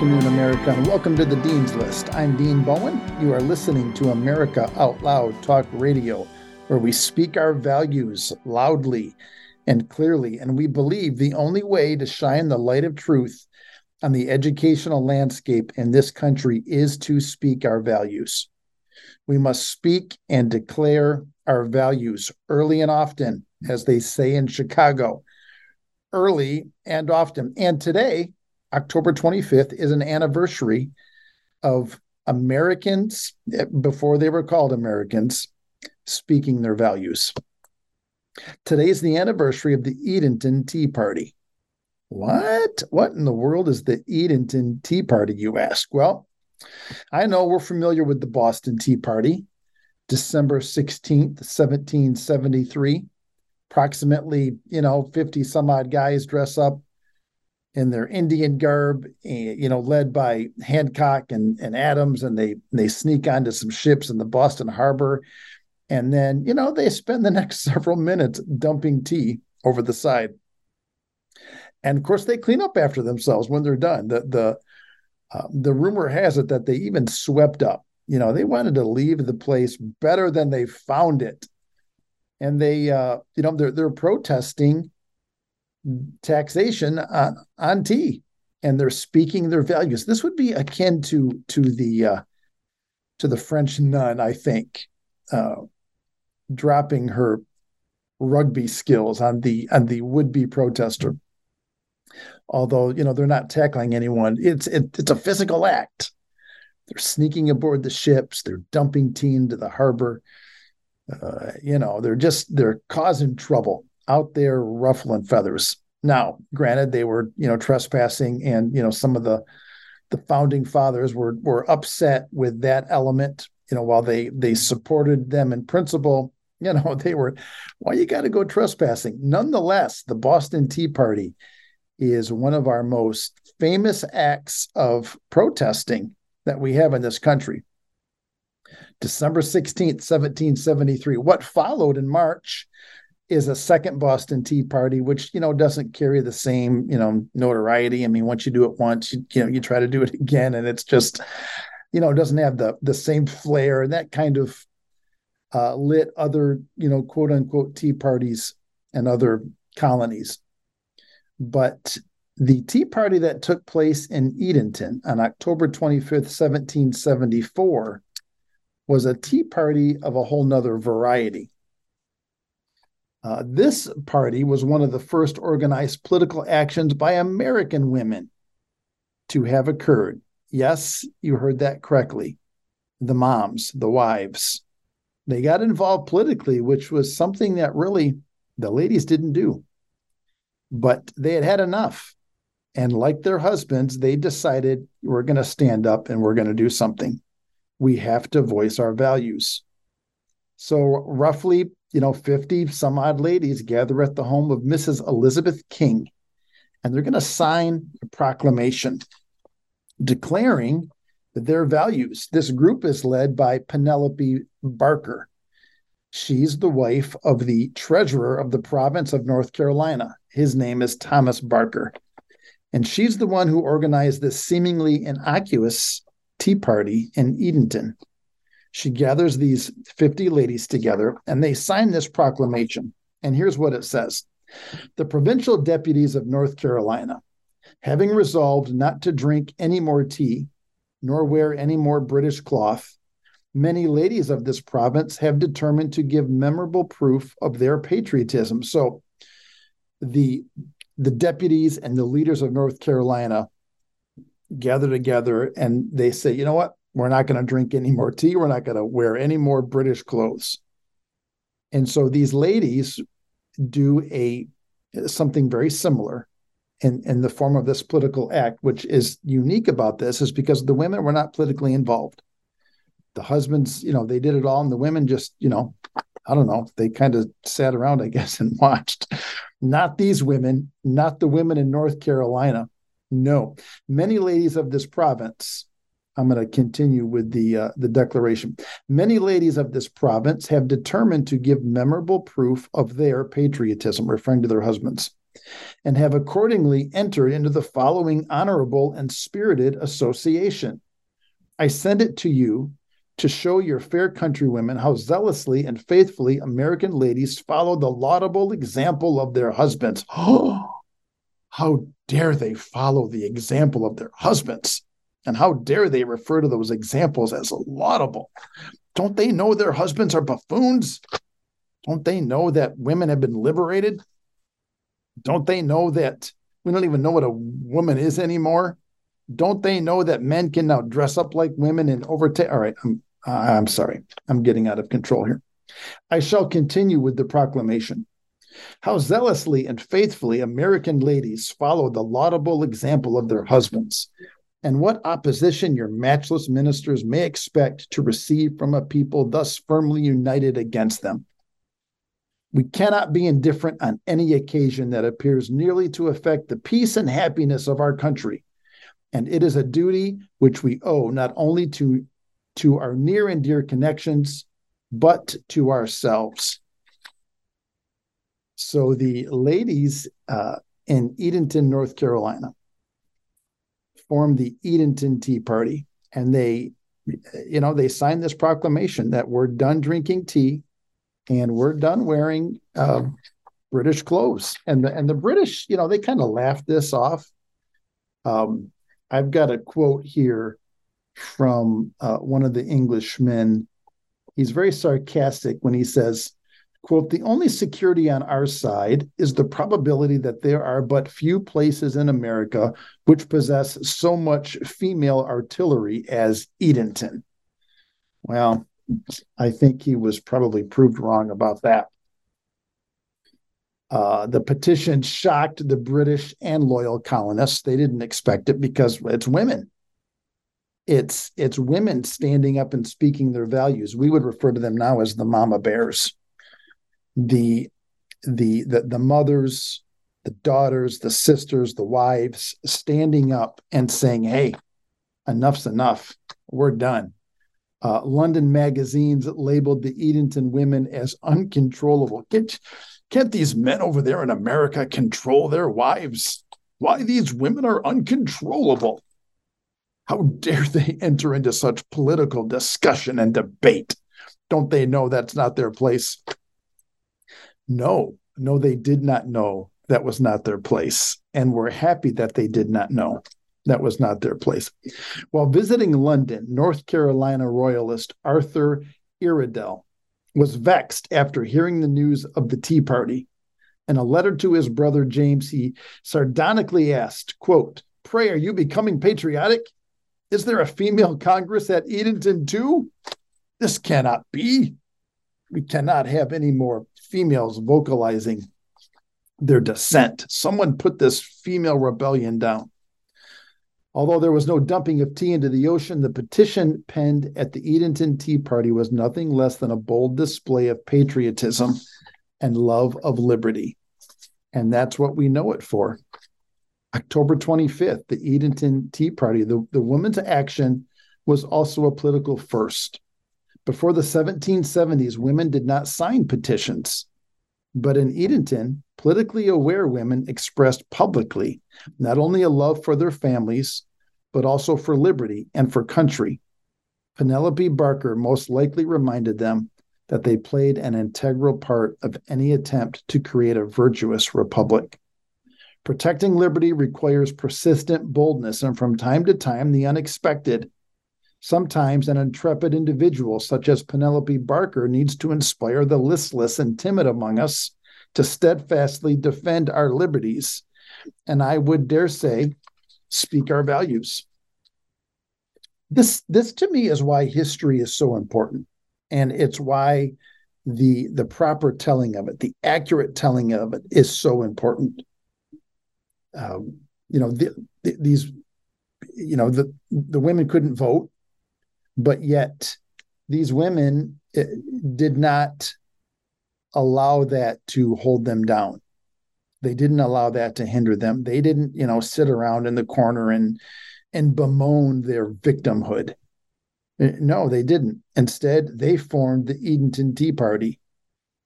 afternoon, America, and welcome to The Dean's List. I'm Dean Bowen. You are listening to America Out Loud Talk Radio, where we speak our values loudly and clearly, and we believe the only way to shine the light of truth on the educational landscape in this country is to speak our values. We must speak and declare our values early and often, as they say in Chicago, early and often. And today, October 25th, is an anniversary of Americans, before they were called Americans, speaking their values. Today is the anniversary of the Edenton Tea Party. What? What in the world is the Edenton Tea Party, you ask? Well, I know we're familiar with the Boston Tea Party, December 16th, 1773. Approximately, 50 some odd guys dress up in their Indian garb, led by Hancock and Adams, and they sneak onto some ships in the Boston Harbor. And then, they spend the next several minutes dumping tea over the side. And of course, they clean up after themselves when they're done. The rumor has it that they even swept up. They wanted to leave the place better than they found it, and they, they're protesting taxation on tea, and they're speaking their values. This would be akin to the French nun, I think, dropping her rugby skills on the would-be protester. Although, they're not tackling anyone. It's a physical act. They're sneaking aboard the ships. They're dumping tea into the harbor. They're causing trouble out there, ruffling feathers. Now, granted, they were, trespassing, and, some of the founding fathers were upset with that element. While they supported them in principle, they were, well, you got to go trespassing. Nonetheless, the Boston Tea Party is one of our most famous acts of protesting that we have in this country. December 16th, 1773. What followed in March is a second Boston Tea Party, which, doesn't carry the same, notoriety. I mean, once you do it once, you try to do it again, and it's just, it doesn't have the same flair, and that kind of lit other, quote unquote, tea parties and other colonies. But the tea party that took place in Edenton on October 25th, 1774, was a tea party of a whole nother variety. This party was one of the first organized political actions by American women to have occurred. Yes, you heard that correctly. The moms, the wives, they got involved politically, which was something that really the ladies didn't do. But they had enough. And like their husbands, they decided, we're going to stand up and we're going to do something. We have to voice our values. So roughly, 50 some odd ladies gather at the home of Mrs. Elizabeth King, and they're going to sign a proclamation declaring their values. This group is led by Penelope Barker. She's the wife of the treasurer of the province of North Carolina. His name is Thomas Barker. And she's the one who organized this seemingly innocuous tea party in Edenton. She gathers these 50 ladies together, and they sign this proclamation. And here's what it says. The provincial deputies of North Carolina, having resolved not to drink any more tea, nor wear any more British cloth, many ladies of this province have determined to give memorable proof of their patriotism. So the deputies and the leaders of North Carolina gather together, and they say, you know what? We're not going to drink any more tea. We're not going to wear any more British clothes. And so these ladies do something very similar in the form of this political act. Which is unique about this is because the women were not politically involved. The husbands, they did it all, and the women just, I don't know, they kind of sat around, I guess, and watched. Not these women, not the women in North Carolina. No. Many ladies of this province, I'm going to continue with the declaration. Many ladies of this province have determined to give memorable proof of their patriotism, referring to their husbands. and have accordingly entered into the following honorable and spirited association. I send it to you to show your fair countrywomen how zealously and faithfully American ladies follow the laudable example of their husbands. Oh, how dare they follow the example of their husbands? And how dare they refer to those examples as laudable? Don't they know their husbands are buffoons? Don't they know that women have been liberated? Don't they know that we don't even know what a woman is anymore? Don't they know that men can now dress up like women and overtake? All right, I'm sorry. I'm getting out of control here. I shall continue with the proclamation. How zealously and faithfully American ladies follow the laudable example of their husbands, and what opposition your matchless ministers may expect to receive from a people thus firmly united against them. We cannot be indifferent on any occasion that appears nearly to affect the peace and happiness of our country, and it is a duty which we owe not only to our near and dear connections, but to ourselves. So the ladies in Edenton, North Carolina, formed the Edenton Tea Party, and they signed this proclamation that we're done drinking tea, and we're done wearing British clothes. And the British, they kind of laughed this off. I've got a quote here from one of the Englishmen. He's very sarcastic when he says, quote, "The only security on our side is the probability that there are but few places in America which possess so much female artillery as Edenton." Well, I think he was probably proved wrong about that. The petition shocked the British and loyal colonists. They didn't expect it because it's women. It's women standing up and speaking their values. We would refer to them now as the mama bears, the mothers, the daughters, the sisters, the wives standing up and saying, "Hey, enough's enough. We're done." London magazines labeled the Edenton women as uncontrollable. Can't these men over there in America control their wives? Why, these women are uncontrollable. How dare they enter into such political discussion and debate? Don't they know that's not their place? No, they did not know that was not their place, and we're happy that they did not know. That was not their place. While visiting London, North Carolina royalist Arthur Iredell was vexed after hearing the news of the Tea Party. In a letter to his brother James, he sardonically asked, quote, "Pray, are you becoming patriotic? Is there a female Congress at Edenton too? This cannot be. We cannot have any more females vocalizing their dissent. Someone put this female rebellion down." Although there was no dumping of tea into the ocean, the petition penned at the Edenton Tea Party was nothing less than a bold display of patriotism and love of liberty. And that's what we know it for. October 25th, the Edenton Tea Party, the women's action was also a political first. Before the 1770s, women did not sign petitions. But in Edenton, politically aware women expressed publicly not only a love for their families, but also for liberty and for country. Penelope Barker most likely reminded them that they played an integral part of any attempt to create a virtuous republic. Protecting liberty requires persistent boldness and from time to time the unexpected. Sometimes an intrepid individual such as Penelope Barker needs to inspire the listless and timid among us to steadfastly defend our liberties, and I would dare say, speak our values. This to me is why history is so important, and it's why the proper telling of it, the accurate telling of it, is so important. The women couldn't vote. But yet these women did not allow that to hold them down. They didn't allow that to hinder them. They didn't, sit around in the corner and bemoan their victimhood. No, they didn't. Instead, they formed the Edenton Tea Party,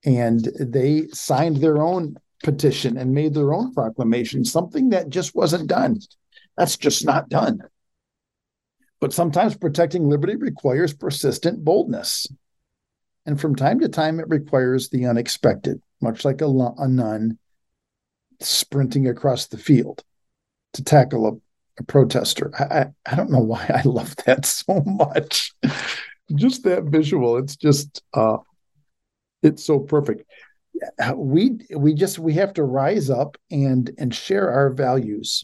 and they signed their own petition and made their own proclamation, something that just wasn't done. That's just not done. But sometimes protecting liberty requires persistent boldness. And from time to time, it requires the unexpected, much like a nun sprinting across the field to tackle a protester. I don't know why I love that so much. Just that visual. It's just, it's so perfect. We have to rise up and share our values.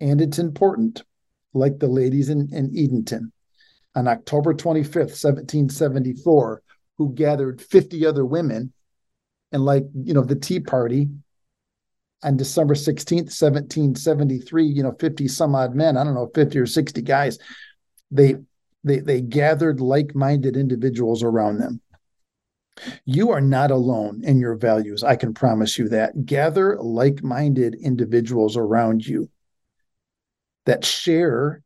And it's important, like the ladies in Edenton on October 25th, 1774, who gathered 50 other women, and like, you know, the Tea Party on December 16th, 1773, you know, 50 some odd men, I don't know, 50 or 60 guys, they gathered like-minded individuals around them. You are not alone in your values. I can promise you that. Gather like-minded individuals around you that share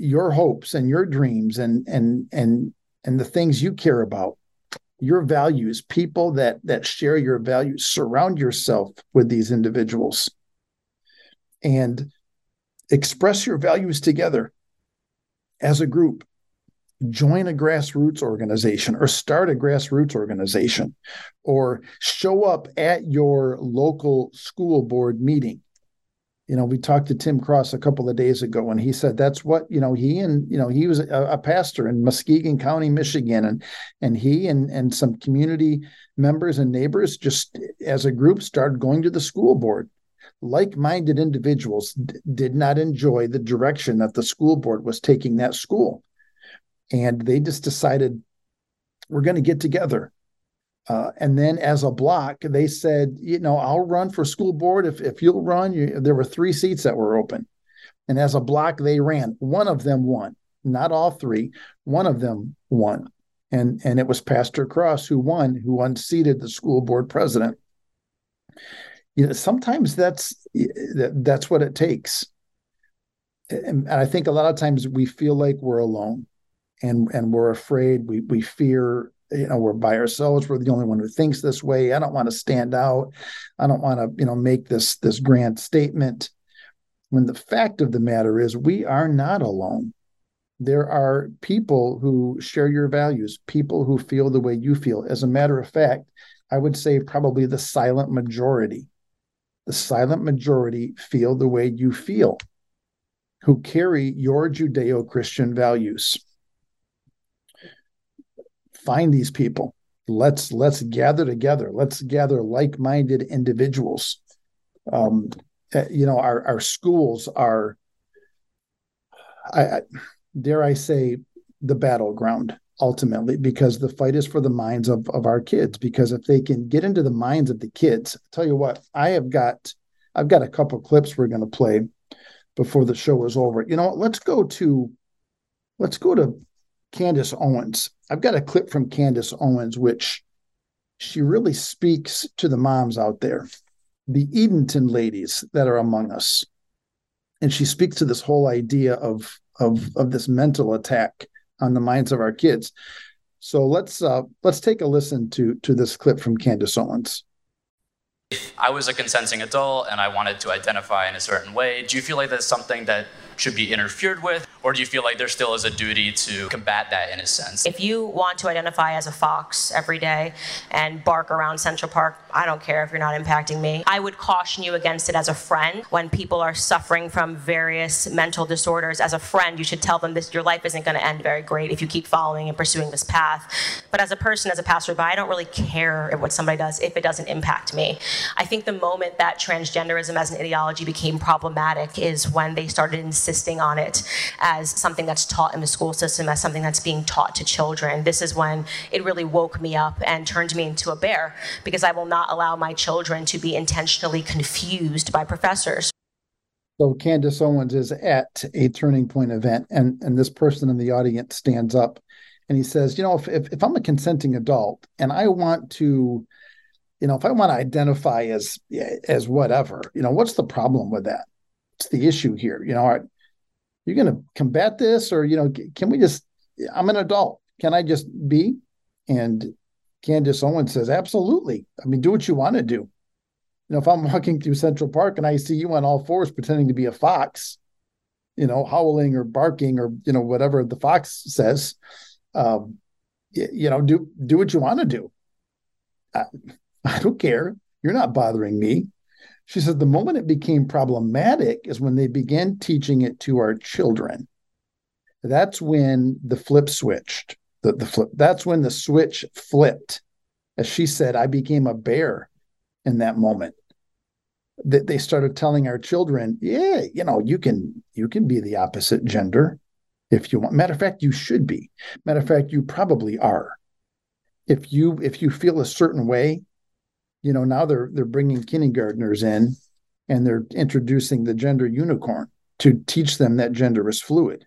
your hopes and your dreams and the things you care about, your values. People that share your values, surround yourself with these individuals and express your values together as a group. Join a grassroots organization or start a grassroots organization, or show up at your local school board meeting. You know, we talked to Tim Cross a couple of days ago, and he said that's what, you know, he was a pastor in Muskegon County, Michigan, and he and some community members and neighbors just as a group started going to the school board. Like-minded individuals did not enjoy the direction that the school board was taking that school. And they just decided, we're going to get together. And then as a block, they said, you know, I'll run for school board. If you'll run, there were 3 seats that were open. And as a block, they ran. One of them won, not all 3. One of them won. And it was Pastor Cross who unseated the school board president. You know, sometimes that's what it takes. And I think a lot of times we feel like we're alone. And we're afraid, we fear, you know, we're by ourselves. We're the only one who thinks this way. I don't want to stand out. I don't want to, you know, make this grand statement. When the fact of the matter is, we are not alone. There are people who share your values, people who feel the way you feel. As a matter of fact, I would say probably the silent majority. The silent majority feel the way you feel, who carry your Judeo-Christian values. Find these people. Let's gather together. Let's gather like-minded individuals. You know, our schools are, I dare I say, the battleground ultimately, because the fight is for the minds of our kids. Because if they can get into the minds of the kids, I'll tell you what, I've got a couple clips we're going to play before the show is over. You know, let's go to Candace Owens. I've got a clip from Candace Owens, which she really speaks to the moms out there, the Edenton ladies that are among us. And she speaks to this whole idea of this mental attack on the minds of our kids. So let's take a listen to this clip from Candace Owens. If I was a consenting adult and I wanted to identify in a certain way, do you feel like that's something that should be interfered with? Or do you feel like there still is a duty to combat that in a sense? If you want to identify as a fox every day and bark around Central Park, I don't care if you're not impacting me. I would caution you against it as a friend. When people are suffering from various mental disorders, as a friend, you should tell them this: your life isn't going to end very great if you keep following and pursuing this path. But as a person, as a passerby, I don't really care what somebody does if it doesn't impact me. I think the moment that transgenderism as an ideology became problematic is when they started insisting on it as something that's taught in the school system, as something that's being taught to children. This is when it really woke me up and turned me into a bear, because I will not allow my children to be intentionally confused by professors. So Candace Owens is at a Turning Point event, and this person in the audience stands up and he says, you know, if I'm a consenting adult and I want to, you know, if I want to identify as whatever, you know, what's the problem with that? What's the issue here? You know, you're going to combat this, or, you know, can we just, I'm an adult. Can I just be? And Candace Owens says, absolutely. I mean, do what you want to do. You know, if I'm walking through Central Park and I see you on all fours pretending to be a fox, you know, howling or barking or, you know, whatever the fox says, you know, do what you want to do. I don't care. You're not bothering me. She said the moment it became problematic is when they began teaching it to our children. That's when the flip switched. That's when the switch flipped. As she said, I became a bear in that moment. That they started telling our children, yeah, you know, you can be the opposite gender if you want. Matter of fact, you should be. Matter of fact, you probably are. If you feel a certain way, you know, now they're bringing kindergartners in and they're introducing the gender unicorn to teach them that gender is fluid.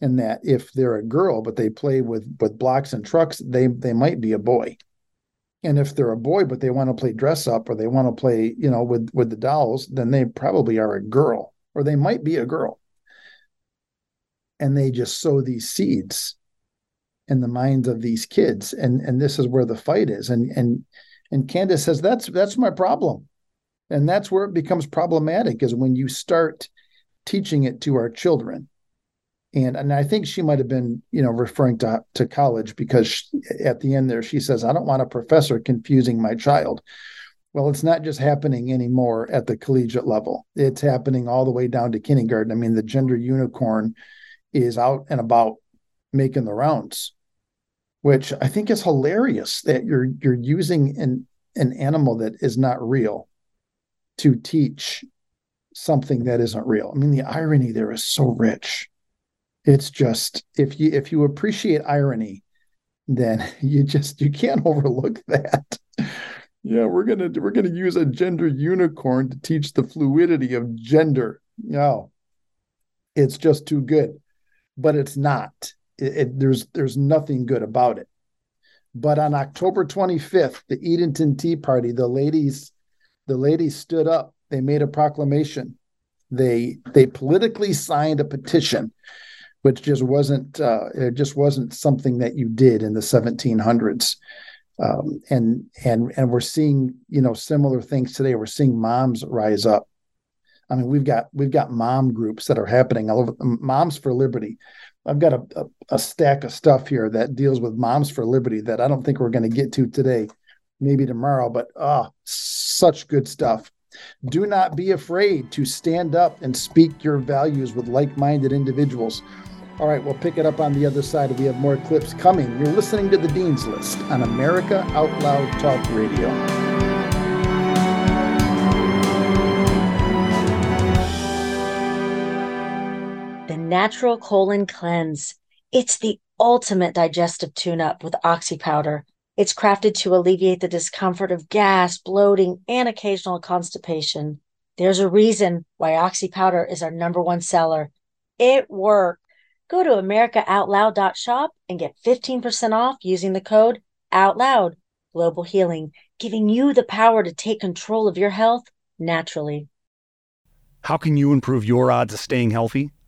And that if they're a girl, but they play with blocks and trucks, they might be a boy. And if they're a boy, but they want to play dress up or they want to play, you know, with the dolls, then they probably are a girl or they might be a girl. And they just sow these seeds in the minds of these kids. And this is where the fight is. And Candace says, that's my problem. And that's where it becomes problematic is when you start teaching it to our children. And I think she might have been, you know, referring to college because she, at the end there, she says, I don't want a professor confusing my child. Well, it's not just happening anymore at the collegiate level. It's happening all the way down to kindergarten. I mean, the gender unicorn is out and about making the rounds, which I think is hilarious that you're using an animal that is not real to teach something that isn't real. I mean, the irony there is so rich. It's just, if you appreciate irony, then you can't overlook that. Yeah, we're gonna use a gender unicorn to teach the fluidity of gender. No, it's just too good, but it's not. There's nothing good about it. But on October 25th, the Edenton Tea Party, the ladies stood up. They made a proclamation. They politically signed a petition. Which just wasn't something that you did in the 1700s, and we're seeing, you know, similar things today. We're seeing moms rise up. I mean, we've got mom groups that are happening all over. Moms for Liberty. I've got a stack of stuff here that deals with Moms for Liberty that I don't think we're going to get to today, maybe tomorrow. But such good stuff. Do not be afraid to stand up and speak your values with like-minded individuals. All right, we'll pick it up on the other side. We have more clips coming. You're listening to The Dean's List on America Out Loud Talk Radio. The Natural Colon Cleanse. It's the ultimate digestive tune-up with Oxy Powder. It's crafted to alleviate the discomfort of gas, bloating, and occasional constipation. There's a reason why Oxy Powder is our number one seller. It worked. Go to americaoutloud.shop and get 15% off using the code OUTLOUD. Global Healing, giving you the power to take control of your health naturally. How can you improve your odds of staying healthy?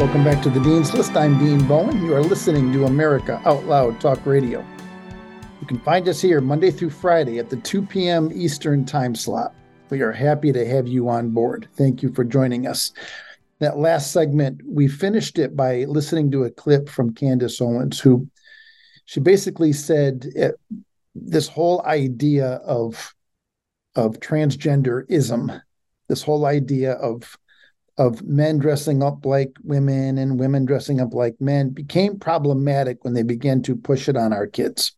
Welcome back to The Dean's List. I'm Dean Bowen. You are listening to America Out Loud Talk Radio. You can find us here Monday through Friday at the 2 p.m. Eastern time slot. We are happy to have you on board. Thank you for joining us. That last segment, we finished it by listening to a clip from Candace Owens, who she basically said this whole idea of transgenderism, this whole idea of men dressing up like women and women dressing up like men became problematic when they began to push it on our kids.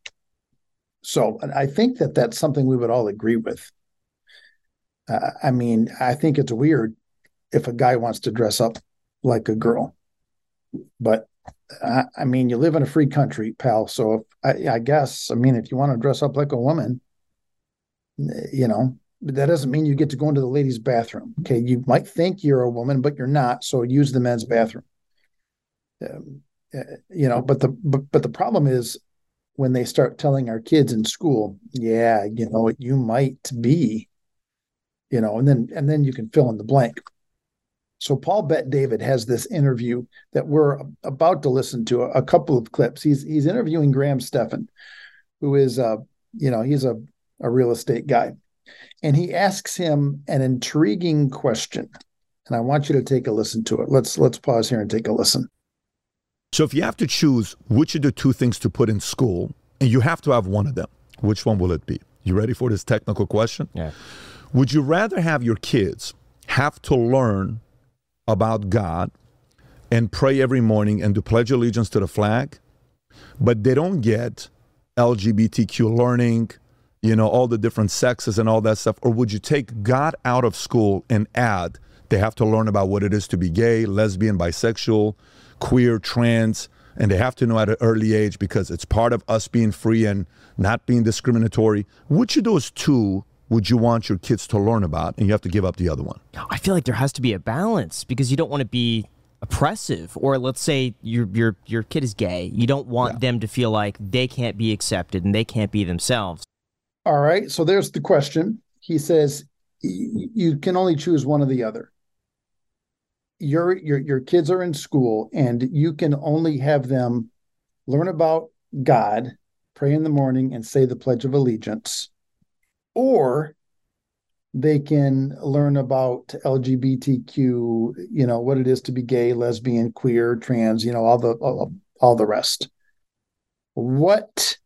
So I think that that's something we would all agree with. I mean, I think it's weird if a guy wants to dress up like a girl, but I mean, you live in a free country, pal. So if, I guess, I mean, if you want to dress up like a woman, you know, but that doesn't mean you get to go into the ladies' bathroom. Okay. You might think you're a woman, but you're not. So use the men's bathroom. You know, but the problem is when they start telling our kids in school, yeah, you know, you might be, you know, and then you can fill in the blank. So Paul Bet-David has this interview that we're about to listen to, a couple of clips. He's interviewing Graham Stephan, who is, you know, he's a real estate guy. And he asks him an intriguing question. And I want you to take a listen to it. Let's pause here and take a listen. So if you have to choose which of the two things to put in school, and you have to have one of them, which one will it be? You ready for this technical question? Yeah. Would you rather have your kids have to learn about God and pray every morning and to pledge allegiance to the flag, but they don't get LGBTQ learning, you know, all the different sexes and all that stuff? Or would you take God out of school and add they have to learn about what it is to be gay, lesbian, bisexual, queer, trans, and they have to know at an early age because it's part of us being free and not being discriminatory? Which of those two would you want your kids to learn about, and you have to give up the other one? I feel like there has to be a balance, because you don't want to be oppressive, or let's say your kid is gay. You don't want them to feel like they can't be accepted and they can't be themselves. All right, so there's the question. He says, you can only choose one or the other. Your kids are in school, and you can only have them learn about God, pray in the morning, and say the Pledge of Allegiance, or they can learn about LGBTQ, you know, what it is to be gay, lesbian, queer, trans, you know, all the rest. What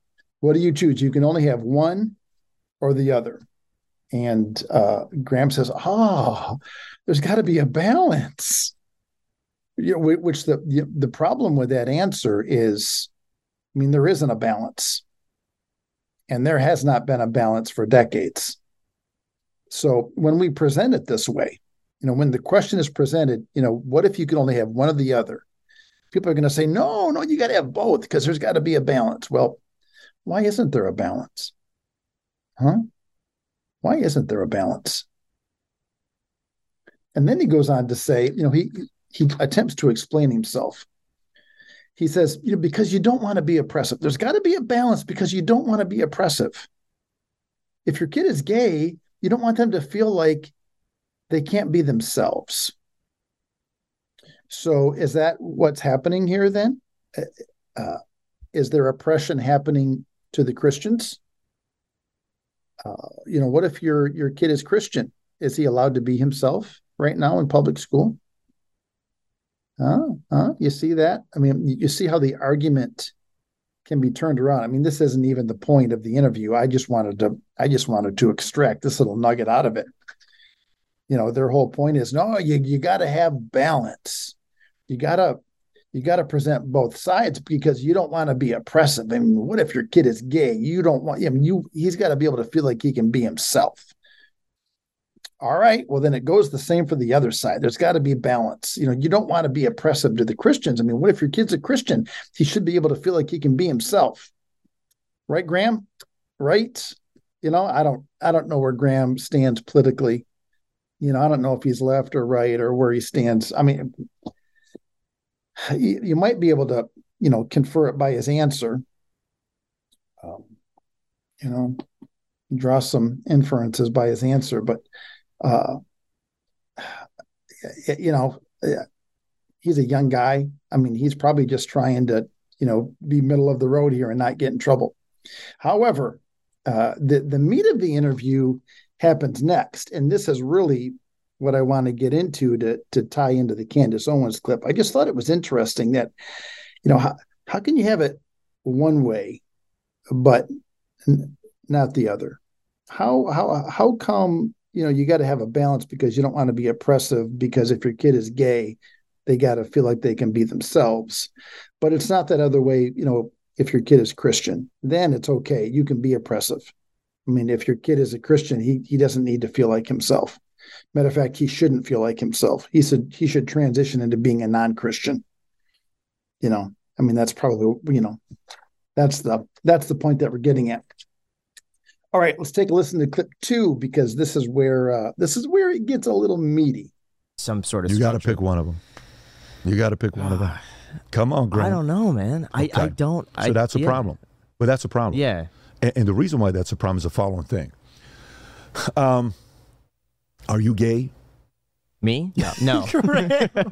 do you choose? You can only have one or the other. And Graham says, there's got to be a balance. You know, which the problem with that answer is, I mean, there isn't a balance. And there has not been a balance for decades. So when we present it this way, you know, when the question is presented, you know, what if you could only have one or the other? People are going to say, no, you got to have both because there's got to be a balance. Well, why isn't there a balance? Huh? Why isn't there a balance? And then he goes on to say, you know, he attempts to explain himself. He says, you know, because you don't want to be oppressive. There's got to be a balance because you don't want to be oppressive. If your kid is gay, you don't want them to feel like they can't be themselves. So is that what's happening here then? Is there oppression happening to the Christians? You know, what if your kid is Christian? Is he allowed to be himself right now in public school? You see that? I mean, you see how the argument can be turned around. I mean, this isn't even the point of the interview. I just wanted to extract this little nugget out of it. You know, their whole point is, no, you got to have balance. You got to present both sides because you don't want to be oppressive. I mean, what if your kid is gay? You don't want him. He's got to be able to feel like he can be himself. All right. Well, then it goes the same for the other side. There's got to be balance. You know, you don't want to be oppressive to the Christians. I mean, what if your kid's a Christian? He should be able to feel like he can be himself. Right, Graham? Right. You know, I don't know where Graham stands politically. You know, I don't know if he's left or right or where he stands. I mean, you might be able to, you know, confer it by his answer, you know, draw some inferences by his answer. But, you know, he's a young guy. I mean, he's probably just trying to, you know, be middle of the road here and not get in trouble. However, the meat of the interview happens next. And this is really what I want to get into to tie into the Candace Owens clip. I just thought it was interesting that, you know, how can you have it one way, but not the other. How come, you know, you got to have a balance, because you don't want to be oppressive, because if your kid is gay, they got to feel like they can be themselves. But it's not that other way. You know, if your kid is Christian, then it's okay. You can be oppressive. I mean, if your kid is a Christian, he doesn't need to feel like himself. Matter of fact, he shouldn't feel like himself. He should transition into being a non-Christian. You know, I mean, that's probably, you know, that's the point that we're getting at. All right, let's take a listen to clip 2, because this is where it gets a little meaty. Some sort of structure. You got to pick one of them. You got to pick one of them. Come on, Graham. I don't know, man. Okay. I don't. So that's a problem. But that's a problem. Yeah. And the reason why that's a problem is the following thing. Are you gay? Me? No.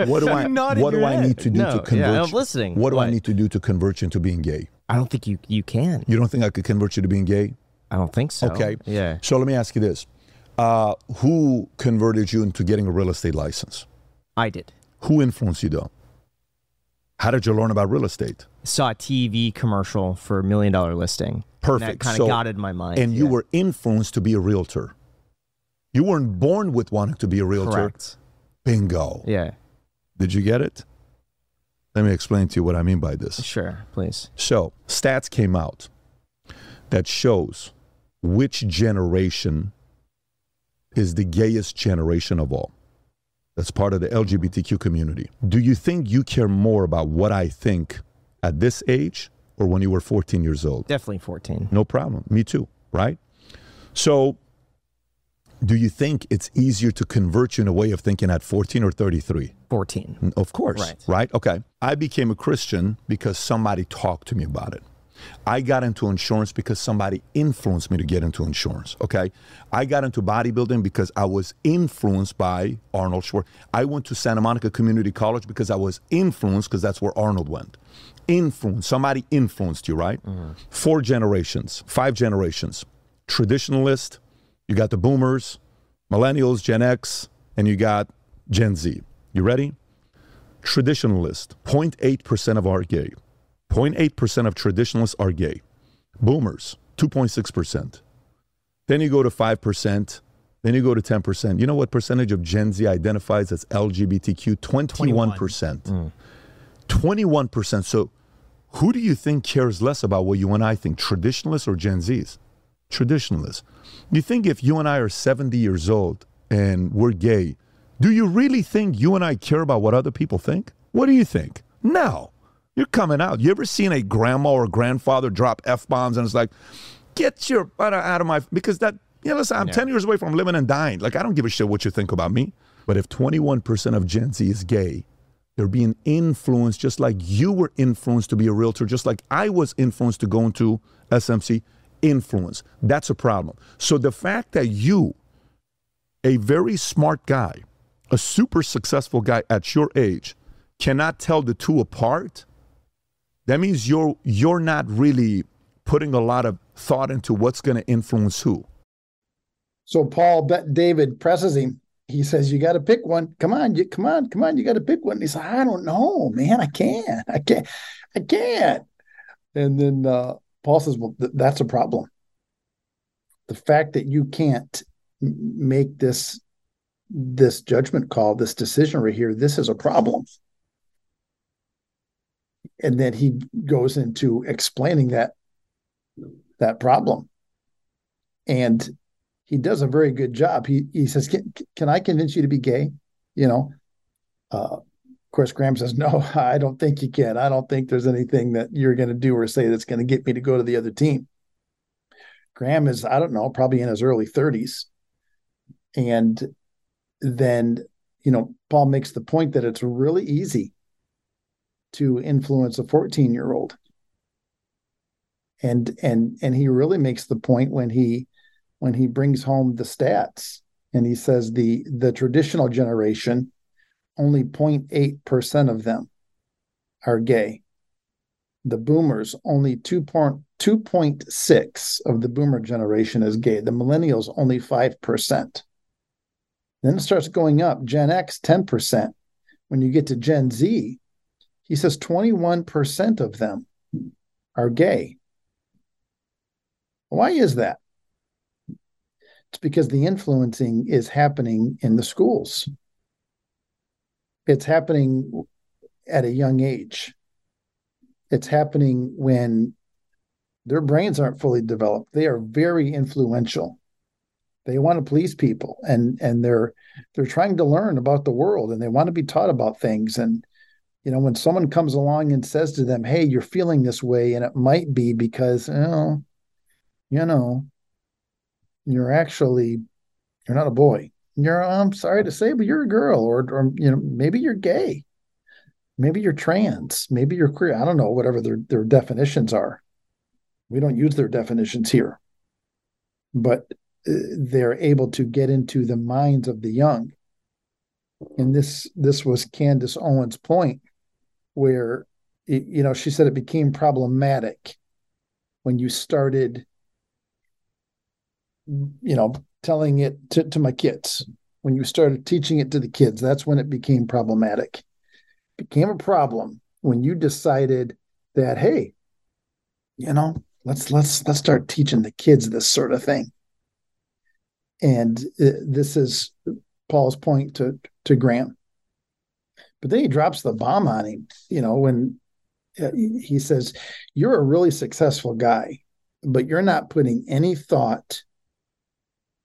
What do I need to do to convert you into being gay? I don't think you can. You don't think I could convert you to being gay? I don't think so. Okay. Yeah. So let me ask you this. Who converted you into getting a real estate license? I did. Who influenced you, though? How did you learn about real estate? Saw a TV commercial for $1 million listing. Perfect. That kind of got in my mind. And you were influenced to be a realtor. You weren't born with wanting to be a realtor. Correct. Bingo. Yeah. Did you get it? Let me explain to you what I mean by this. Sure, please. So stats came out that shows which generation is the gayest generation of all. That's part of the LGBTQ community. Do you think you care more about what I think at this age or when you were 14 years old? Definitely 14. No problem. Me too, right? So do you think it's easier to convert you in a way of thinking at 14 or 33? 14. Of course, right? Okay. I became a Christian because somebody talked to me about it. I got into insurance because somebody influenced me to get into insurance, okay? I got into bodybuilding because I was influenced by Arnold Schwarzenegger. I went to Santa Monica Community College because I was influenced, because that's where Arnold went. Influence. Somebody influenced you, right? Mm-hmm. 4 generations, 5 generations. Traditionalist, you got the boomers, millennials, Gen X, and you got Gen Z. You ready? Traditionalist, 0.8% of our gay. 0.8% of traditionalists are gay. Boomers, 2.6%. Then you go to 5%. Then you go to 10%. You know what percentage of Gen Z identifies as LGBTQ? 21%. 21%. So who do you think cares less about what you and I think, traditionalists or Gen Zs? Traditionalists. You think if you and I are 70 years old and we're gay, do you really think you and I care about what other people think? What do you think? No. You're coming out. You ever seen a grandma or grandfather drop F-bombs and it's like, get your butt out of my, because that, you know, listen, I'm 10 years away from living and dying. Like, I don't give a shit what you think about me. But if 21% of Gen Z is gay, they're being influenced just like you were influenced to be a realtor, just like I was influenced to go into SMC. Influence. That's a problem. So the fact that you, a very smart guy, a super successful guy at your age, cannot tell the two apart, that means you're not really putting a lot of thought into what's going to influence who. So Paul Bet-David presses him. He says, you got to pick one. Come on, you got to pick one. And he said, I don't know, man. I can't. And then Paul says, well, that's a problem. The fact that you can't make this judgment call, this decision right here, this is a problem. And then he goes into explaining that problem. And he does a very good job. He says, can I convince you to be gay? You know, of course, Graham says, no, I don't think you can. I don't think there's anything that you're going to do or say that's going to get me to go to the other team. Graham is, I don't know, probably in his early 30s. And then, you know, Paul makes the point that it's really easy to influence a 14-year-old. And he really makes the point when he brings home the stats, and he says the traditional generation, only 0.8% of them are gay. The boomers, only 2.6 of the boomer generation is gay. The millennials, only 5%. Then it starts going up. Gen X, 10%. When you get to Gen Z, he says 21% of them are gay. Why is that? It's because the influencing is happening in the schools. It's happening at a young age. It's happening when their brains aren't fully developed. They are very influential. They want to please people, and they're trying to learn about the world, and they want to be taught about things. And, you know, when someone comes along and says to them, hey, you're feeling this way, and it might be because, oh, you know, you're not a boy. I'm sorry to say, but you're a girl, or you know, maybe you're gay. Maybe you're trans. Maybe you're queer. I don't know, whatever their definitions are. We don't use their definitions here. But they're able to get into the minds of the young. And this was Candace Owens' point, where, you know, she said it became problematic when you started, you know, telling it to my kids. When you started teaching it to the kids, that's when it became problematic. It became a problem when you decided that, hey, you know, let's start teaching the kids this sort of thing. And this is Paul's point to Graham. But then he drops the bomb on him, you know, when he says, you're a really successful guy, but you're not putting any thought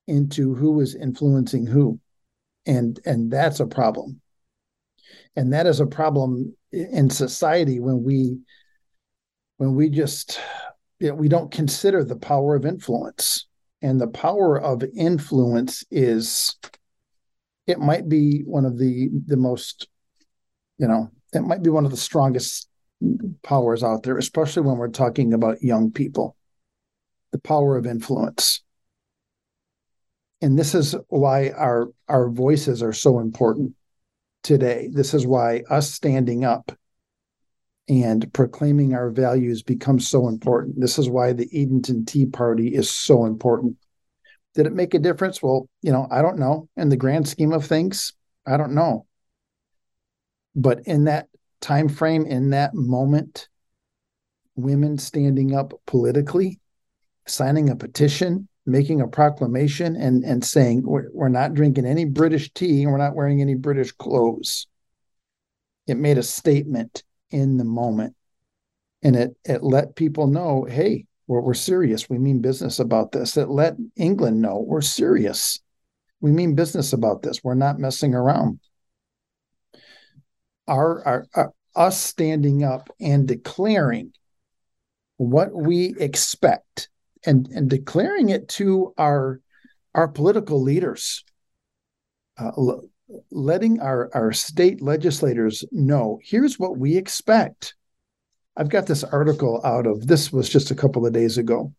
into who is influencing who. And that's a problem. And that is a problem in society when we just, you know, we don't consider the power of influence. And the power of influence is, it might be one of the most, you know, it might be one of the strongest powers out there, especially when we're talking about young people, the power of influence. And this is why our voices are so important today. This is why us standing up and proclaiming our values becomes so important. This is why the Edenton Tea Party is so important. Did it make a difference? Well, you know, I don't know. In the grand scheme of things, I don't know. But in that time frame, in that moment, women standing up politically, signing a petition, making a proclamation, and saying, we're not drinking any British tea, and we're not wearing any British clothes. It made a statement in the moment, and it let people know, hey, we're serious, we mean business about this. It let England know, we're serious, we mean business about this, we're not messing around. Our us standing up and declaring what we expect, and declaring it to our political leaders, letting our state legislators know, here's what we expect. I've got this article this was just a couple of days ago,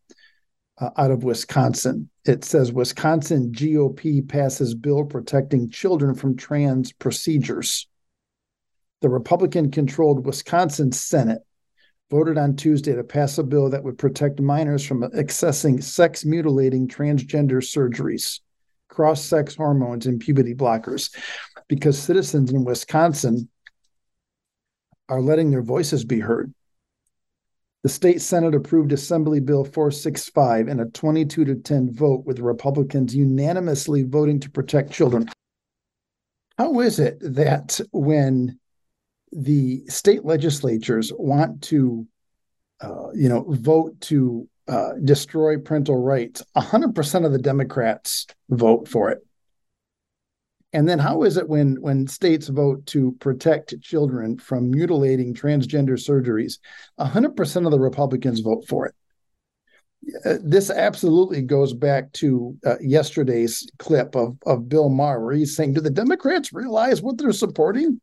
out of Wisconsin. It says, Wisconsin GOP passes bill protecting children from trans procedures. The Republican-controlled Wisconsin Senate voted on Tuesday to pass a bill that would protect minors from accessing sex-mutilating transgender surgeries, cross-sex hormones, and puberty blockers, because citizens in Wisconsin are letting their voices be heard. The state Senate approved Assembly Bill 465 in a 22-10 vote, with Republicans unanimously voting to protect children. How is it that when the state legislatures want to, you know, vote to destroy parental rights, 100% of the Democrats vote for it? And then how is it when states vote to protect children from mutilating transgender surgeries, 100% of the Republicans vote for it? This absolutely goes back to yesterday's clip of Bill Maher, where he's saying, do the Democrats realize what they're supporting?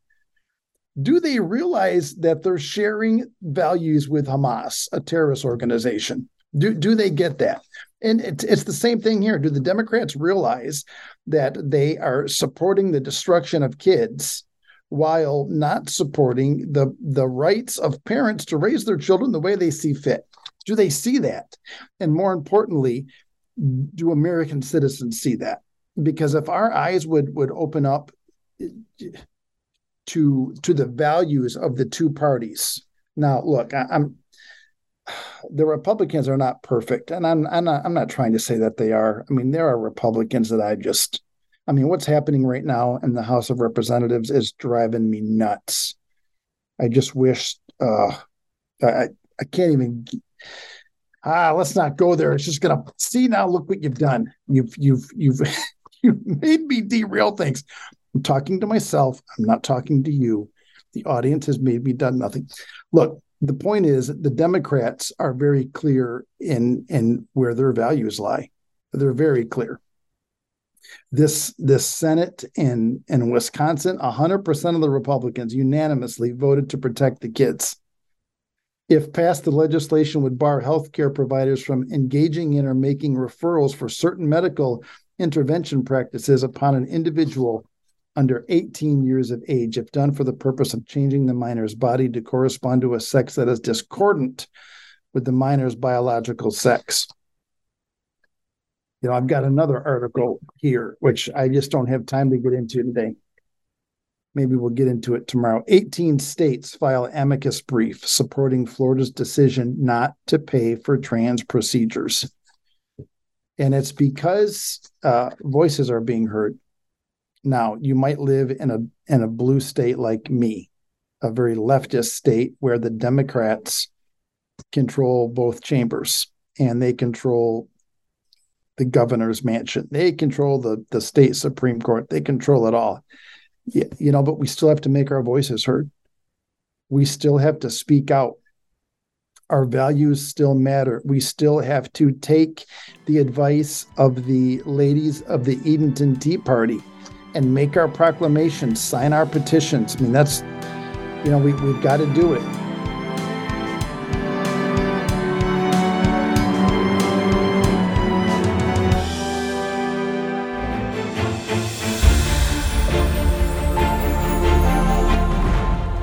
Do they realize that they're sharing values with Hamas, a terrorist organization? Do they get that? And it's the same thing here. Do the Democrats realize that they are supporting the destruction of kids while not supporting the rights of parents to raise their children the way they see fit? Do they see that? And more importantly, do American citizens see that? Because if our eyes would open up to the values of the two parties. Now, look, I'm the Republicans are not perfect, and I'm not trying to say that they are. I mean, there are Republicans that what's happening right now in the House of Representatives is driving me nuts. I just wish I can't even. Let's not go there. It's just gonna see now. Look what you've done. You've you made me derail things. I'm talking to myself. I'm not talking to you. The audience has made me done nothing. Look, the point is the Democrats are very clear in where their values lie. They're very clear. This Senate in Wisconsin, 100% of the Republicans unanimously voted to protect the kids. If passed, the legislation would bar healthcare providers from engaging in or making referrals for certain medical intervention practices upon an individual under 18 years of age, if done for the purpose of changing the minor's body to correspond to a sex that is discordant with the minor's biological sex. I've got another article here, which I just don't have time to get into today. Maybe we'll get into it tomorrow. 18 states file amicus brief supporting Florida's decision not to pay for trans procedures. And it's because voices are being heard. Now, you might live in a blue state like me, a very leftist state where the Democrats control both chambers and they control the governor's mansion. They control the state Supreme Court. They control it all. But we still have to make our voices heard. We still have to speak out. Our values still matter. We still have to take the advice of the ladies of the Edenton Tea Party and make our proclamations, sign our petitions. I mean, that's, we've got to do it.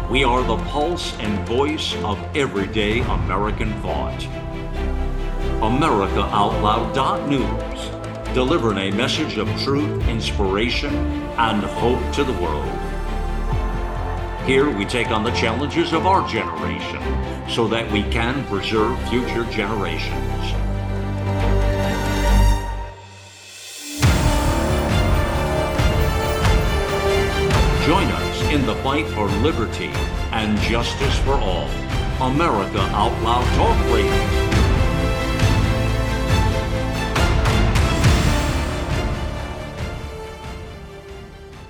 We are the pulse and voice of everyday American thought. AmericaOutloud.news. Delivering a message of truth, inspiration, and hope to the world. Here we take on the challenges of our generation so that we can preserve future generations. Join us in the fight for liberty and justice for all. America Out Loud Talk Radio.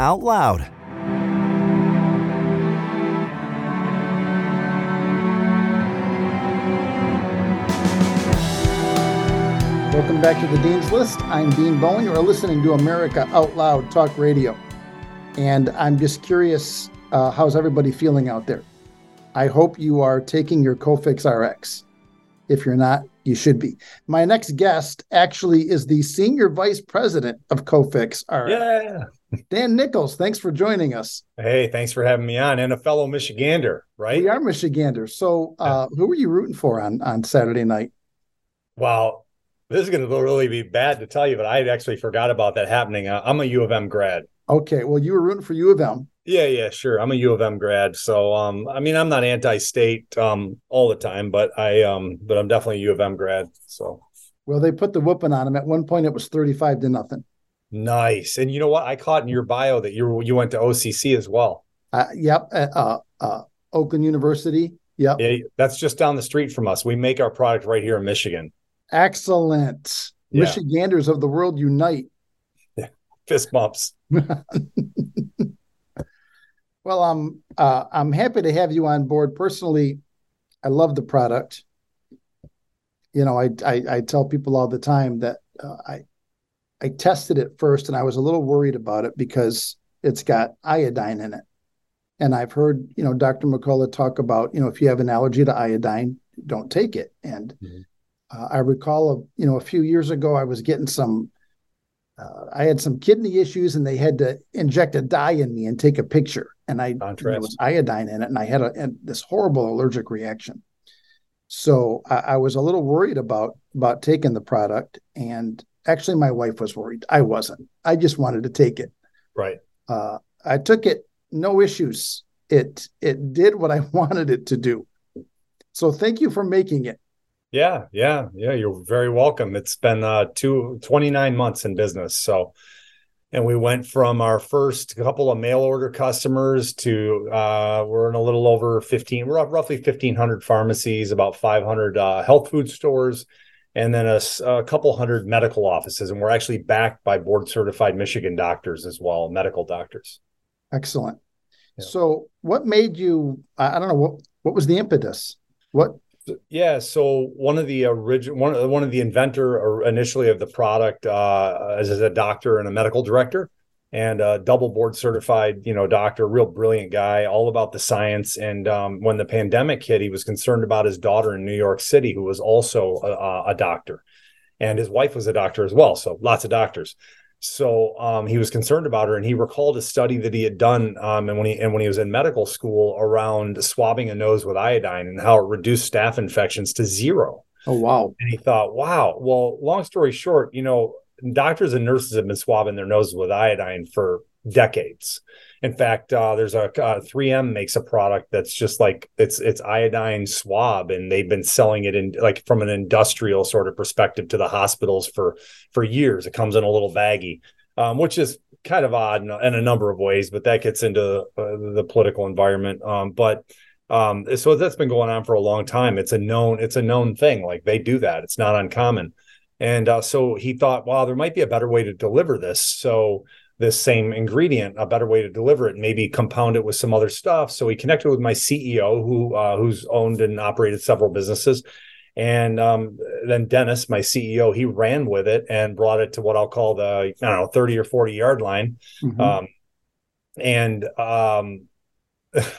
Out Loud. Welcome back to The Dean's List. I'm Dean Bowen. You're listening to America Out Loud Talk Radio. And I'm just curious, how's everybody feeling out there? I hope you are taking your Cofix RX. If you're not, you should be. My next guest actually is the Senior Vice President of Cofix RX. Yeah. Dan Nichols, thanks for joining us. Hey, thanks for having me on, and a fellow Michigander, right? We are Michiganders. So who were you rooting for on Saturday night? Well, This is going to really be bad to tell you, but I actually forgot about that happening. I'm a U of M grad. Okay, well, you were rooting for U of M. Yeah, sure. I'm a U of M grad, so I mean, I'm not anti-state all the time, but I'm definitely a U of M grad. So, well, they put the whooping on them. At one point, it was 35-0. Nice. And you know what? I caught in your bio that you went to OCC as well. Yep. Oakland University. Yep. Yeah, that's just down the street from us. We make our product right here in Michigan. Excellent. Yeah. Michiganders of the world unite. Yeah. Fist bumps. Well, I'm happy to have you on board. Personally, I love the product. You know, I tell people all the time that I tested it first and I was a little worried about it because it's got iodine in it. And I've heard, you know, Dr. McCullough talk about, you know, if you have an allergy to iodine, don't take it. And I recall, a few years ago, I was getting I had some kidney issues and they had to inject a dye in me and take a picture. And there was iodine in it. And I had this horrible allergic reaction. So I was a little worried about taking the product. And actually, my wife was worried. I wasn't. I just wanted to take it. Right. I took it. No issues. It did what I wanted it to do. So thank you for making it. Yeah. You're very welcome. It's been 29 months in business. So, and we went from our first couple of mail order customers to we're in a little over 15. We're roughly 1,500 pharmacies, about 500 health food stores, and then a couple hundred medical offices. And we're actually backed by board certified Michigan doctors as well, medical doctors. Excellent. Yeah. So, what made you? I don't know what was the impetus. What? Yeah. So one of the inventor initially of the product is a doctor and a medical director, and a double board certified, doctor, real brilliant guy, all about the science. And when the pandemic hit, he was concerned about his daughter in New York City, who was also a doctor, and his wife was a doctor as well. So lots of doctors. So he was concerned about her, and he recalled a study that he had done when he was in medical school around swabbing a nose with iodine and how it reduced staph infections to 0. Oh, wow. And he thought, wow. Well, long story short, doctors and nurses have been swabbing their noses with iodine for decades. In fact, there's 3M makes a product that's just like it's iodine swab, and they've been selling it in like from an industrial sort of perspective to the hospitals for years. It comes in a little baggie, which is kind of odd in a number of ways, but that gets into the political environment. So that's been going on for a long time. It's a known thing. Like they do that. It's not uncommon. And so he thought, wow, there might be a better way to deliver this. So this same ingredient, a better way to deliver it, maybe compound it with some other stuff. So he connected with my CEO, who's owned and operated several businesses. And then Dennis, my CEO, he ran with it and brought it to what I'll call the, 30 or 40 yard line. Mm-hmm.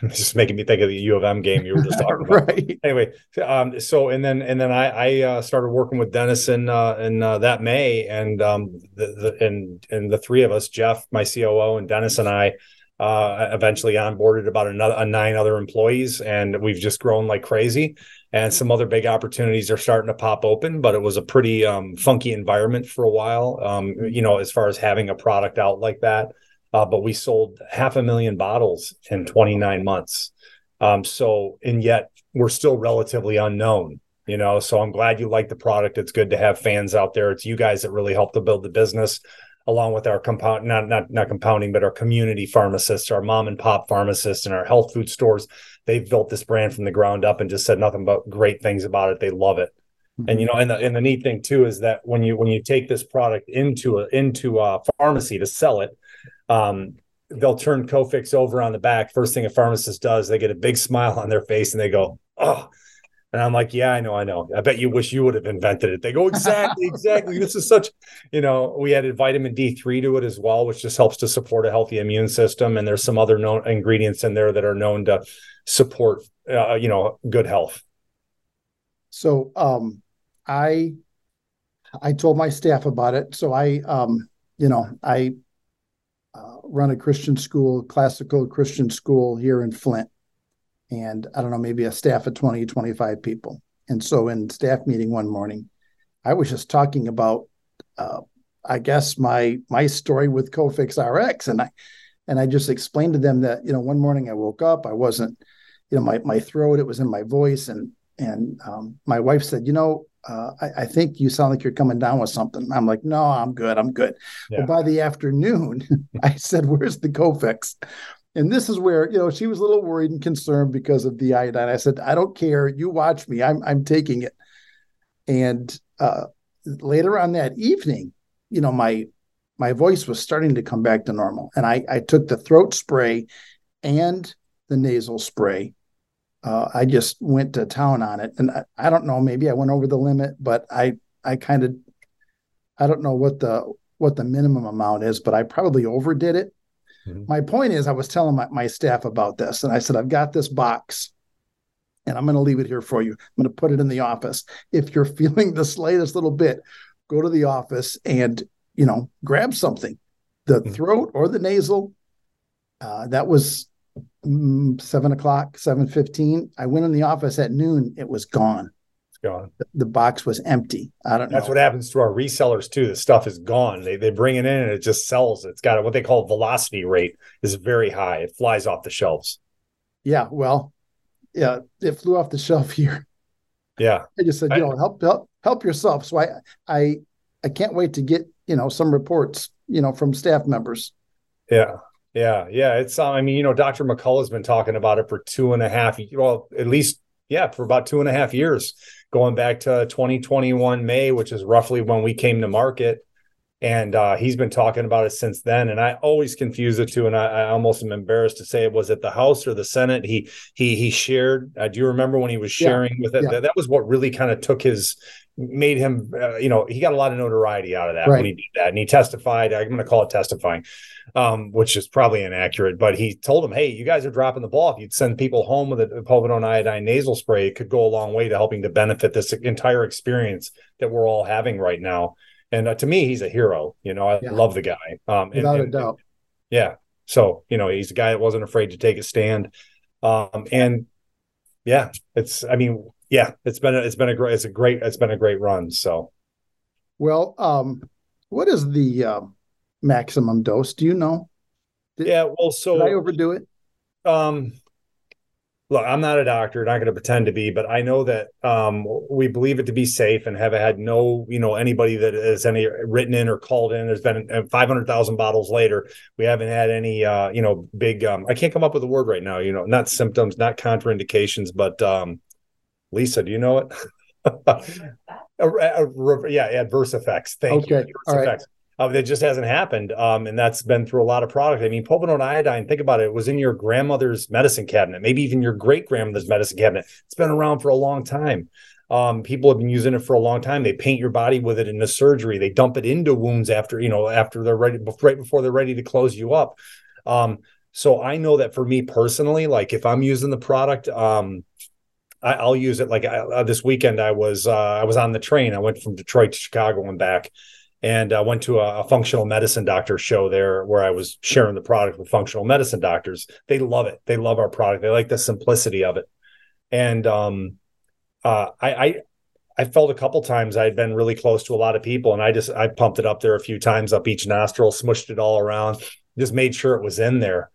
It's just making me think of the U of M game you were just talking about. Right. Anyway, so then I started working with Dennis in that May, and the three of us, Jeff, my COO, and Dennis and I, eventually onboarded about another 9 other employees, and we've just grown like crazy. And some other big opportunities are starting to pop open, but it was a pretty funky environment for a while. As far as having a product out like that. But we sold 500,000 bottles in 29 months. And yet we're still relatively unknown, so I'm glad you like the product. It's good to have fans out there. It's you guys that really helped to build the business, along with our not compounding, but our community pharmacists, our mom and pop pharmacists, and our health food stores. They've built this brand from the ground up and just said nothing but great things about it. They love it. And the neat thing too is that when you take this product into a pharmacy to sell it, they'll turn Cofix over on the back. First thing a pharmacist does, they get a big smile on their face and they go, oh, and I'm like, yeah, I know. I bet you wish you would have invented it. They go, exactly. This is such, we added vitamin D3 to it as well, which just helps to support a healthy immune system. And there's some other known ingredients in there that are known to support, good health. So, I told my staff about it. So I run a Christian school, classical Christian school here in Flint. And I don't know, maybe a staff of 20, 25 people. And so in staff meeting one morning, I was just talking about, I guess my story with Cofix RX, and I just explained to them that, you know, one morning I woke up, I wasn't, you know, my throat, it was in my voice, and my wife said, you know, I think you sound like you're coming down with something. I'm like, no, I'm good. Yeah. But by the afternoon, I said, where's the Cofix? And this is where, you know, she was a little worried and concerned because of the iodine. I said, I don't care. You watch me. I'm taking it. And later on that evening, you know, my voice was starting to come back to normal. And I took the throat spray and the nasal spray. I just went to town on it. And I don't know, maybe I went over the limit, but I don't know what the minimum amount is, but I probably overdid it. Mm-hmm. My point is, I was telling my staff about this, and I said, I've got this box, and I'm going to leave it here for you. I'm going to put it in the office. If you're feeling the slightest little bit, go to the office and, you know, grab something, the mm-hmm. throat or the nasal. That was 7 o'clock, 7:15. I went in the office at noon. It was gone. It's gone. The box was empty. I don't know. That's what happens to our resellers too. The stuff is gone. They bring it in and it just sells. It's got what they call velocity rate is very high. It flies off the shelves. Yeah. Well, yeah, it flew off the shelf here. Yeah. I just said, you know, help yourself. So I can't wait to get, you know, some reports, you know, from staff members. Yeah. Yeah. It's, I mean, you know, Dr. McCullough has been talking about it for 2.5, well, at least, yeah, for about 2.5 years, going back to 2021 May, which is roughly when we came to market. And he's been talking about it since then. And I always confuse the two. And I almost am embarrassed to say it was at the House or the Senate. He shared. Do you remember when he was sharing with it? Yeah. That was what really kind of took made him, you know, he got a lot of notoriety out of that when he did that. And he testified. I'm going to call it testifying, which is probably inaccurate. But he told them, hey, you guys are dropping the ball. If you'd send people home with a povidone iodine nasal spray, it could go a long way to helping to benefit this entire experience that we're all having right now. And to me, he's a hero. You know, I love the guy. Without a doubt. Yeah. So, you know, he's a guy that wasn't afraid to take a stand. It's been a great run. So, well, what is the maximum dose? Do you know? Did I overdo it? Look, I'm not a doctor, not going to pretend to be, but I know that we believe it to be safe and have had no, you know, anybody that has any written in or called in. There's been 500,000 bottles later. We haven't had any, you know, big, I can't come up with a word right now, you know, not symptoms, not contraindications, but Lisa, do you know it? Adverse effects. Thank you. Adverse effects. That just hasn't happened. And that's been through a lot of product. I mean, povidone iodine, think about it. It was in your grandmother's medicine cabinet, maybe even your great-grandmother's medicine cabinet. It's been around for a long time. People have been using it for a long time. They paint your body with it in the surgery. They dump it into wounds after they're ready, right before they're ready to close you up. So I know that for me personally, like if I'm using the product, I'll use it. Like this weekend, I was on the train. I went from Detroit to Chicago and back. And I went to a functional medicine doctor show there where I was sharing the product with functional medicine doctors. They love it. They love our product. They like the simplicity of it. And I felt a couple times I had been really close to a lot of people, and I pumped it up there a few times up each nostril, smushed it all around, just made sure it was in there.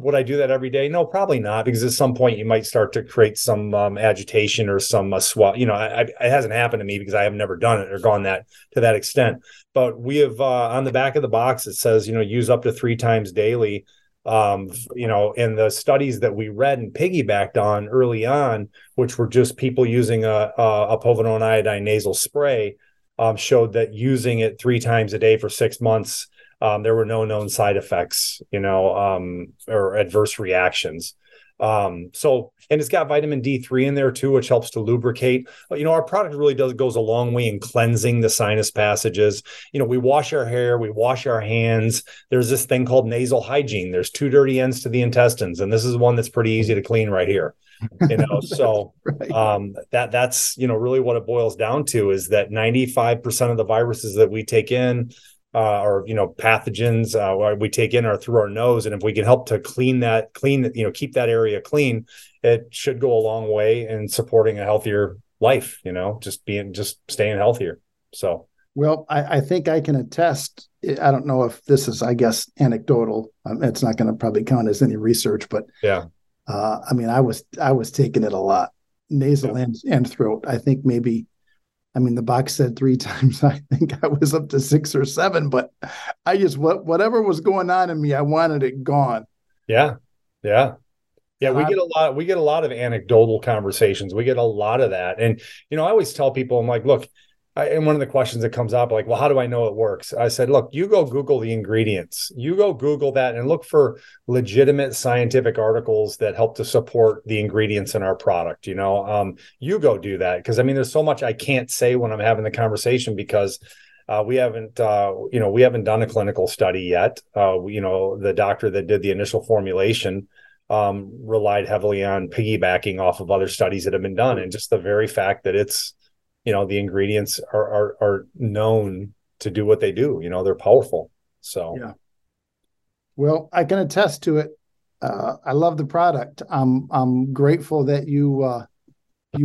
Would I do that every day? No, probably not, because at some point you might start to create some agitation or some swell. You know, it hasn't happened to me because I have never done it or gone to that extent. But we have on the back of the box, it says, you know, use up to 3 times daily. You know, in the studies that we read and piggybacked on early on, which were just people using a povidone iodine nasal spray, showed that using it 3 times a day for 6 months, there were no known side effects, you know, or adverse reactions. So, and it's got vitamin D3 in there too, which helps to lubricate. You know, our product really goes a long way in cleansing the sinus passages. You know, we wash our hair, we wash our hands. There's this thing called nasal hygiene. There's 2 dirty ends to the intestines, and this is one that's pretty easy to clean right here. You know, so right. That's, you know, really what it boils down to is that 95% of the viruses that we take in, or, you know, pathogens we take in are through our nose. And if we can help to clean, you know, keep that area clean, it should go a long way in supporting a healthier life, you know, just staying healthier. So. Well, I think I can attest. I don't know if this is, I guess, anecdotal. It's not going to probably count as any research, but yeah. I mean, I was taking it a lot, nasal and throat. I think maybe, I mean, the box said 3 times. I think I was up to 6 or 7, but I just, whatever was going on in me, I wanted it gone. Yeah. Yeah. Yeah. We get a lot of anecdotal conversations. We get a lot of that. And, you know, I always tell people, I'm like, look, and one of the questions that comes up, like, well, how do I know it works? I said, look, you go Google the ingredients. You go Google that and look for legitimate scientific articles that help to support the ingredients in our product. You know, you go do that. Because, I mean, there's so much I can't say when I'm having the conversation because we haven't done a clinical study yet. You know, the doctor that did the initial formulation relied heavily on piggybacking off of other studies that have been done. And just the very fact that it's, you know, the ingredients are known to do what they do. You know, they're powerful. So, yeah. Well, I can attest to it. I love the product. I'm grateful that you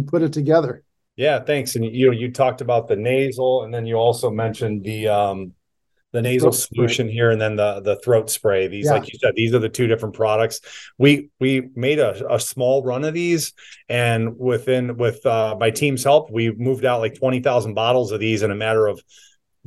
put it together. Yeah, thanks. And you talked about the nasal, and then you also mentioned the nasal solution here, and then the throat spray. These, like you said, these are the 2 different products. We made a small run of these, and with my team's help, we moved out like 20,000 bottles of these in a matter of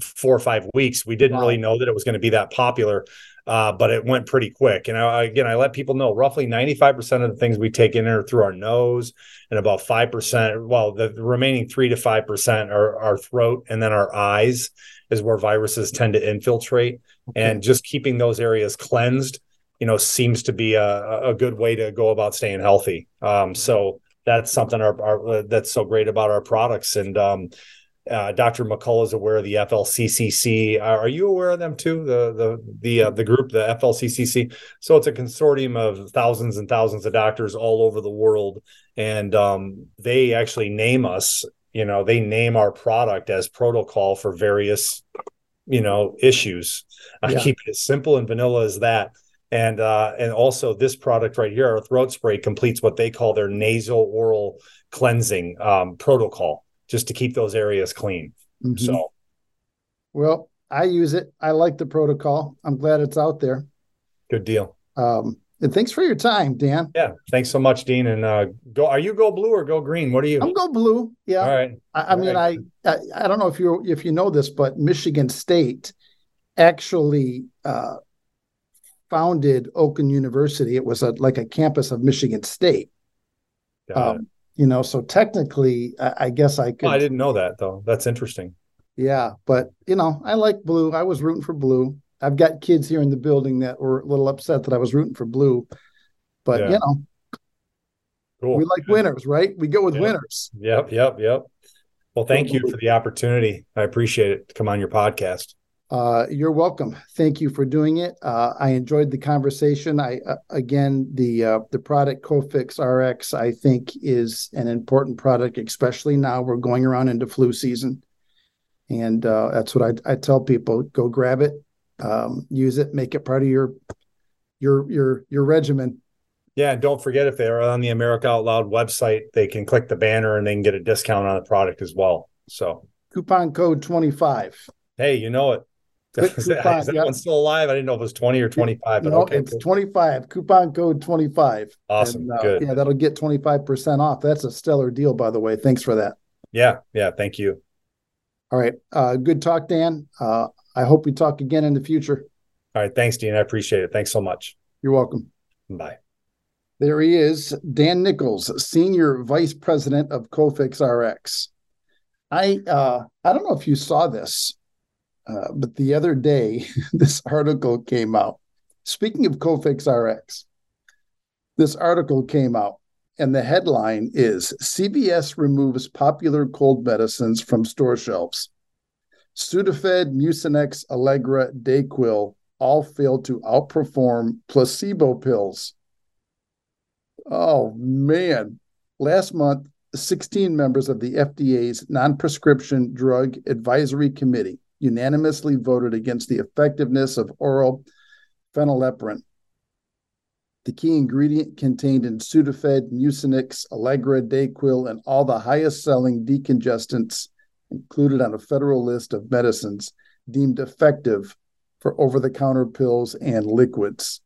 4 or 5 weeks. We didn't really know that it was going to be that popular, but it went pretty quick. And I let people know roughly 95% of the things we take in there are through our nose, and about 5%, well, the remaining 3 to 5% are our throat, and then our eyes is where viruses tend to infiltrate. Okay. And just keeping those areas cleansed, you know, seems to be a good way to go about staying healthy. So that's something that's so great about our products. And Dr. McCullough is aware of the FLCCC. Are you aware of them too? The group, the FLCCC. So it's a consortium of thousands and thousands of doctors all over the world. And they actually name us. You know, they name our product as protocol for various, you know, issues. I keep it as simple and vanilla as that. And also this product right here, our throat spray, completes what they call their nasal oral cleansing protocol, just to keep those areas clean. Mm-hmm. So, well, I use it. I like the protocol. I'm glad it's out there. Good deal. And thanks for your time, Dan. Yeah, thanks so much, Dean. And go. Are you go blue or go green? What are you? I'm go blue. Yeah. All right. I mean, I don't know if you know this, but Michigan State actually founded Oakland University. It was like a campus of Michigan State. You know, so technically, I guess I could. Well, I didn't know that though. That's interesting. Yeah, but you know, I like blue. I was rooting for blue. I've got kids here in the building that were a little upset that I was rooting for blue, but you know, cool. We like winners, right? We go with winners. Yep. Well, thank you for the opportunity. I appreciate it to come on your podcast. You're welcome. Thank you for doing it. I enjoyed the conversation. The product Cofix RX, I think, is an important product, especially now we're going around into flu season. And that's what I tell people, go grab it. Use it, make it part of your regimen. Yeah. And don't forget, if they're on the America Out Loud website, they can click the banner and they can get a discount on the product as well. So coupon code 25. Hey, you know it. Coupon, is that one's still alive? I didn't know if it was 20 or 25, but no, okay. It's cool. 25 coupon code 25. Awesome. And, good. Yeah. That'll get 25% off. That's a stellar deal, by the way. Thanks for that. Yeah. Yeah. Thank you. All right. Good talk, Dan. I hope we talk again in the future. All right. Thanks, Dean. I appreciate it. Thanks so much. You're welcome. Bye. There he is, Dan Nichols, Senior Vice President of Cofix RX. I don't know if you saw this, but the other day, this article came out. Speaking of Cofix RX, this article came out, and the headline is, CVS removes popular cold medicines from store shelves. Sudafed, Mucinex, Allegra, Dayquil all failed to outperform placebo pills. Oh, man. Last month, 16 members of the FDA's Non-Prescription Drug Advisory Committee unanimously voted against the effectiveness of oral phenylephrine, the key ingredient contained in Sudafed, Mucinex, Allegra, Dayquil, and all the highest-selling decongestants included on a federal list of medicines deemed effective for over-the-counter pills and liquids.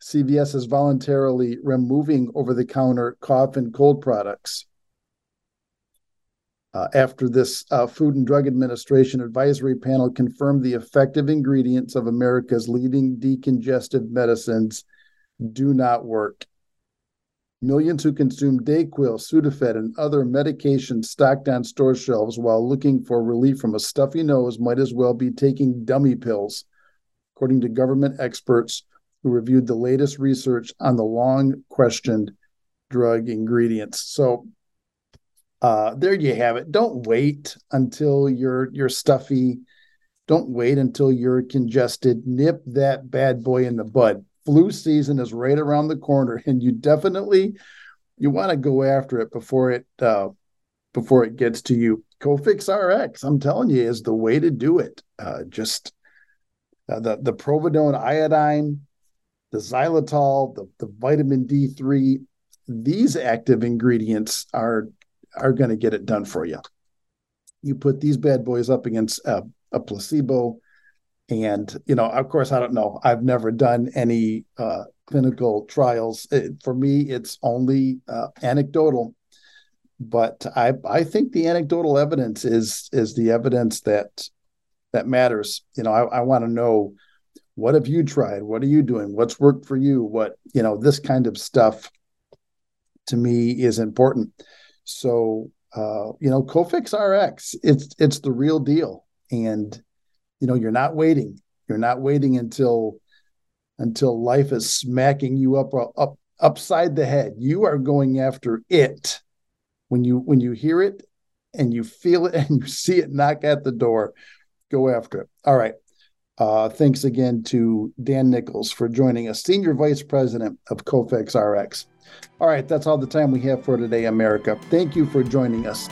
CVS is voluntarily removing over-the-counter cough and cold products. After this Food and Drug Administration advisory panel confirmed the effective ingredients of America's leading decongestive medicines do not work. Millions who consume Dayquil, Sudafed, and other medications stocked on store shelves while looking for relief from a stuffy nose might as well be taking dummy pills, according to government experts who reviewed the latest research on the long-questioned drug ingredients. So, there you have it. Don't wait until you're stuffy. Don't wait until you're congested. Nip that bad boy in the bud. Flu season is right around the corner, and you want to go after it before it gets to you. Cofix RX, I'm telling you, is the way to do it. The providone iodine, the xylitol, the vitamin D3, these active ingredients are going to get it done for you. You put these bad boys up against a placebo, and, of course, I don't know. I've never done any clinical trials. For me, it's only anecdotal, but I think the anecdotal evidence is the evidence that matters. I want to know, what have you tried? What are you doing? What's worked for you? This kind of stuff to me is important. So, Cofix RX, it's the real deal. And, you're not waiting. You're not waiting until life is smacking you up upside the head. You are going after it. When you hear it and you feel it and you see it knock at the door, go after it. All right. Thanks again to Dan Nichols for joining us, Senior Vice President of Cofix RX. All right, that's all the time we have for today, America. Thank you for joining us.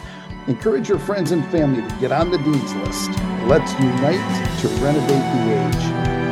Encourage your friends and family to get on the Dean's List. Let's unite to renovate the age.